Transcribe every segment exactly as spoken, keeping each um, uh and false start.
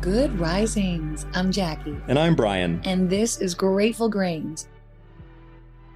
Good Risings. I'm Jackie. And I'm Brian. And this is Grateful Grains.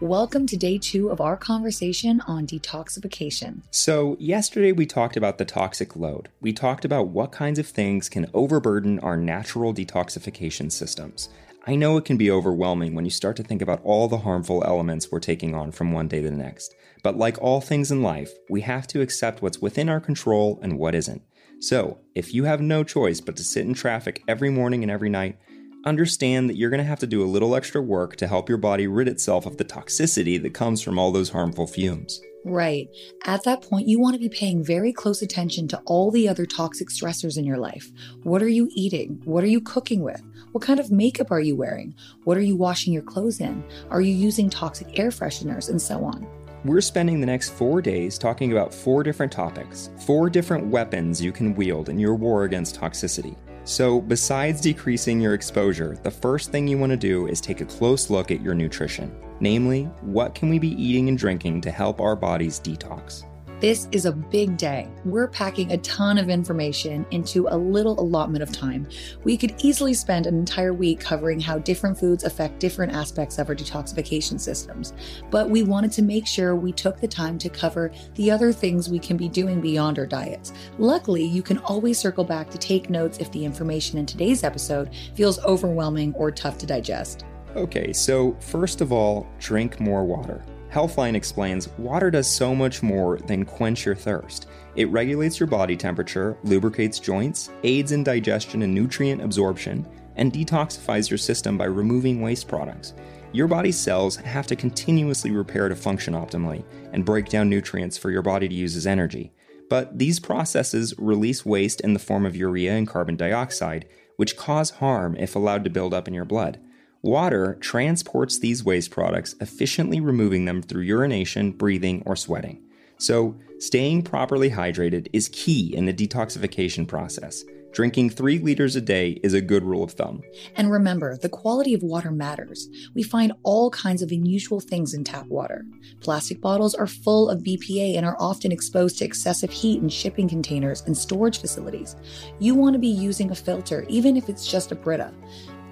Welcome to day two of our conversation on detoxification. So yesterday we talked about the toxic load. We talked about what kinds of things can overburden our natural detoxification systems. I know it can be overwhelming when you start to think about all the harmful elements we're taking on from one day to the next. But like all things in life, we have to accept what's within our control and what isn't. So if you have no choice but to sit in traffic every morning and every night, understand that you're going to have to do a little extra work to help your body rid itself of the toxicity that comes from all those harmful fumes. Right. At that point, you want to be paying very close attention to all the other toxic stressors in your life. What are you eating? What are you cooking with? What kind of makeup are you wearing? What are you washing your clothes in? Are you using toxic air fresheners and so on? We're spending the next four days talking about four different topics, four different weapons you can wield in your war against toxicity. So besides decreasing your exposure, the first thing you want to do is take a close look at your nutrition. Namely, what can we be eating and drinking to help our bodies detox? This is a big day. We're packing a ton of information into a little allotment of time. We could easily spend an entire week covering how different foods affect different aspects of our detoxification systems, but we wanted to make sure we took the time to cover the other things we can be doing beyond our diets. Luckily, you can always circle back to take notes if the information in today's episode feels overwhelming or tough to digest. Okay, so first of all, drink more water. Healthline explains water does so much more than quench your thirst. It regulates your body temperature, lubricates joints, aids in digestion and nutrient absorption, and detoxifies your system by removing waste products. Your body's cells have to continuously repair to function optimally and break down nutrients for your body to use as energy. But these processes release waste in the form of urea and carbon dioxide, which cause harm if allowed to build up in your blood. Water transports these waste products, efficiently removing them through urination, breathing, or sweating. So, staying properly hydrated is key in the detoxification process. Drinking three liters a day is a good rule of thumb. And remember, the quality of water matters. We find all kinds of unusual things in tap water. Plastic bottles are full of B P A and are often exposed to excessive heat in shipping containers and storage facilities. You want to be using a filter, even if it's just a Brita.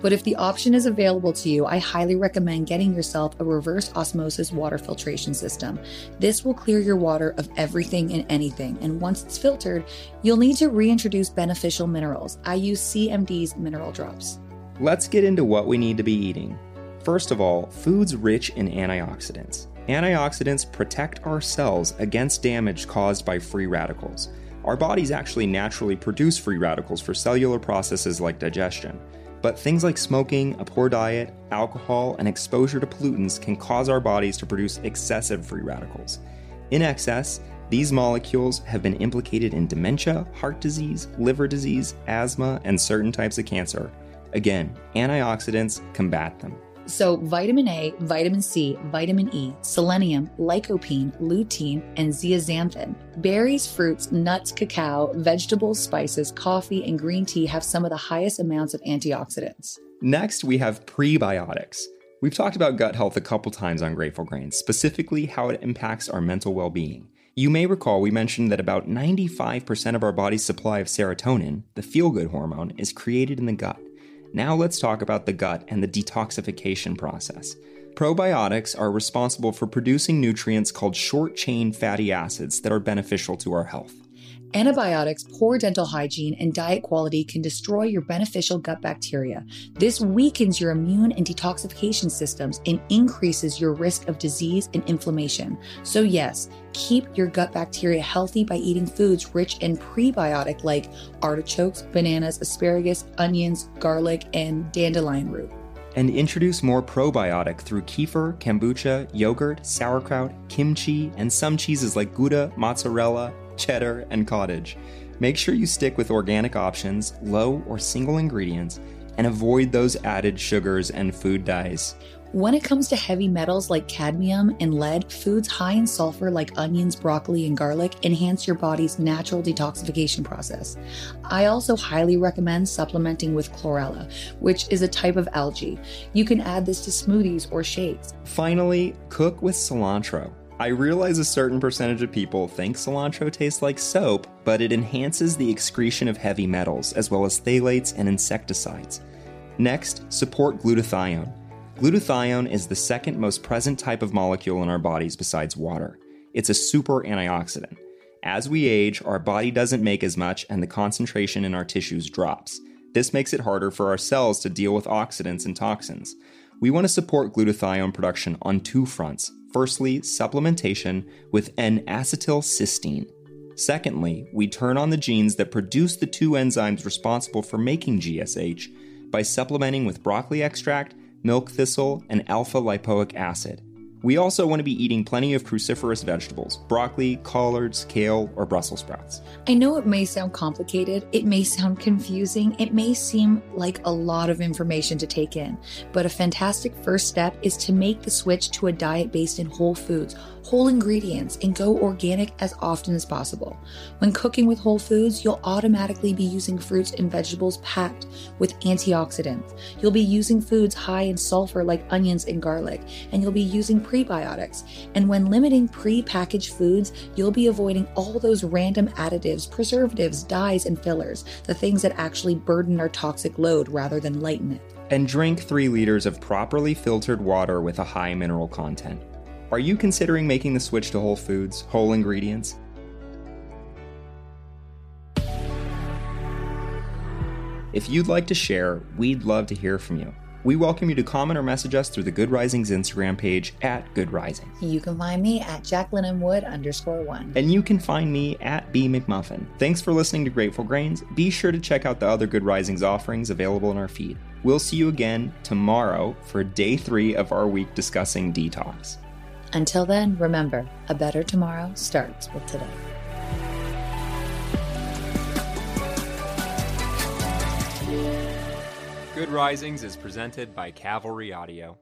But if the option is available to you, I highly recommend getting yourself a reverse osmosis water filtration system. This will clear your water of everything and anything. And once it's filtered, you'll need to reintroduce beneficial minerals. I use C M D's mineral drops. Let's get into what we need to be eating. First of all, foods rich in antioxidants. Antioxidants protect our cells against damage caused by free radicals. Our bodies actually naturally produce free radicals for cellular processes like digestion. But things like smoking, a poor diet, alcohol, and exposure to pollutants can cause our bodies to produce excessive free radicals. In excess, these molecules have been implicated in dementia, heart disease, liver disease, asthma, and certain types of cancer. Again, antioxidants combat them. So vitamin A, vitamin C, vitamin E, selenium, lycopene, lutein, and zeaxanthin. Berries, fruits, nuts, cacao, vegetables, spices, coffee, and green tea have some of the highest amounts of antioxidants. Next, we have prebiotics. We've talked about gut health a couple times on Grateful Grains, specifically how it impacts our mental well-being. You may recall we mentioned that about ninety-five percent of our body's supply of serotonin, the feel-good hormone, is created in the gut. Now let's talk about the gut and the detoxification process. Probiotics are responsible for producing nutrients called short-chain fatty acids that are beneficial to our health. Antibiotics, poor dental hygiene, and diet quality can destroy your beneficial gut bacteria. This weakens your immune and detoxification systems and increases your risk of disease and inflammation. So yes, keep your gut bacteria healthy by eating foods rich in prebiotic like artichokes, bananas, asparagus, onions, garlic, and dandelion root. And introduce more probiotic through kefir, kombucha, yogurt, sauerkraut, kimchi, and some cheeses like Gouda, mozzarella, cheddar, and cottage. Make sure you stick with organic options, low or single ingredients, and avoid those added sugars and food dyes. When it comes to heavy metals like cadmium and lead, foods high in sulfur like onions, broccoli, and garlic enhance your body's natural detoxification process. I also highly recommend supplementing with chlorella, which is a type of algae. You can add this to smoothies or shakes. Finally, cook with cilantro. I realize a certain percentage of people think cilantro tastes like soap, but it enhances the excretion of heavy metals, as well as phthalates and insecticides. Next, support glutathione. Glutathione is the second most present type of molecule in our bodies besides water. It's a super antioxidant. As we age, our body doesn't make as much and the concentration in our tissues drops. This makes it harder for our cells to deal with oxidants and toxins. We want to support glutathione production on two fronts. Firstly, supplementation with N acetylcysteine. Secondly, we turn on the genes that produce the two enzymes responsible for making G S H by supplementing with broccoli extract, milk thistle, and alpha-lipoic acid. We also want to be eating plenty of cruciferous vegetables, broccoli, collards, kale, or Brussels sprouts. I know it may sound complicated, it may sound confusing, it may seem like a lot of information to take in, but a fantastic first step is to make the switch to a diet based in whole foods, whole ingredients, and go organic as often as possible. When cooking with whole foods, you'll automatically be using fruits and vegetables packed with antioxidants. You'll be using foods high in sulfur like onions and garlic, and you'll be using prebiotics. And when limiting pre-packaged foods, you'll be avoiding all those random additives, preservatives, dyes, and fillers, the things that actually burden our toxic load rather than lighten it. And drink three liters of properly filtered water with a high mineral content. Are you considering making the switch to whole foods, whole ingredients? If you'd like to share, we'd love to hear from you. We welcome you to comment or message us through the Good Risings Instagram page at Good Risings. You can find me at Jacqueline M. Wood underscore one. And you can find me at B McMuffin. Thanks for listening to Grateful Grains. Be sure to check out the other Good Risings offerings available in our feed. We'll see you again tomorrow for day three of our week discussing detox. Until then, remember, a better tomorrow starts with today. Good Risings is presented by Cavalry Audio.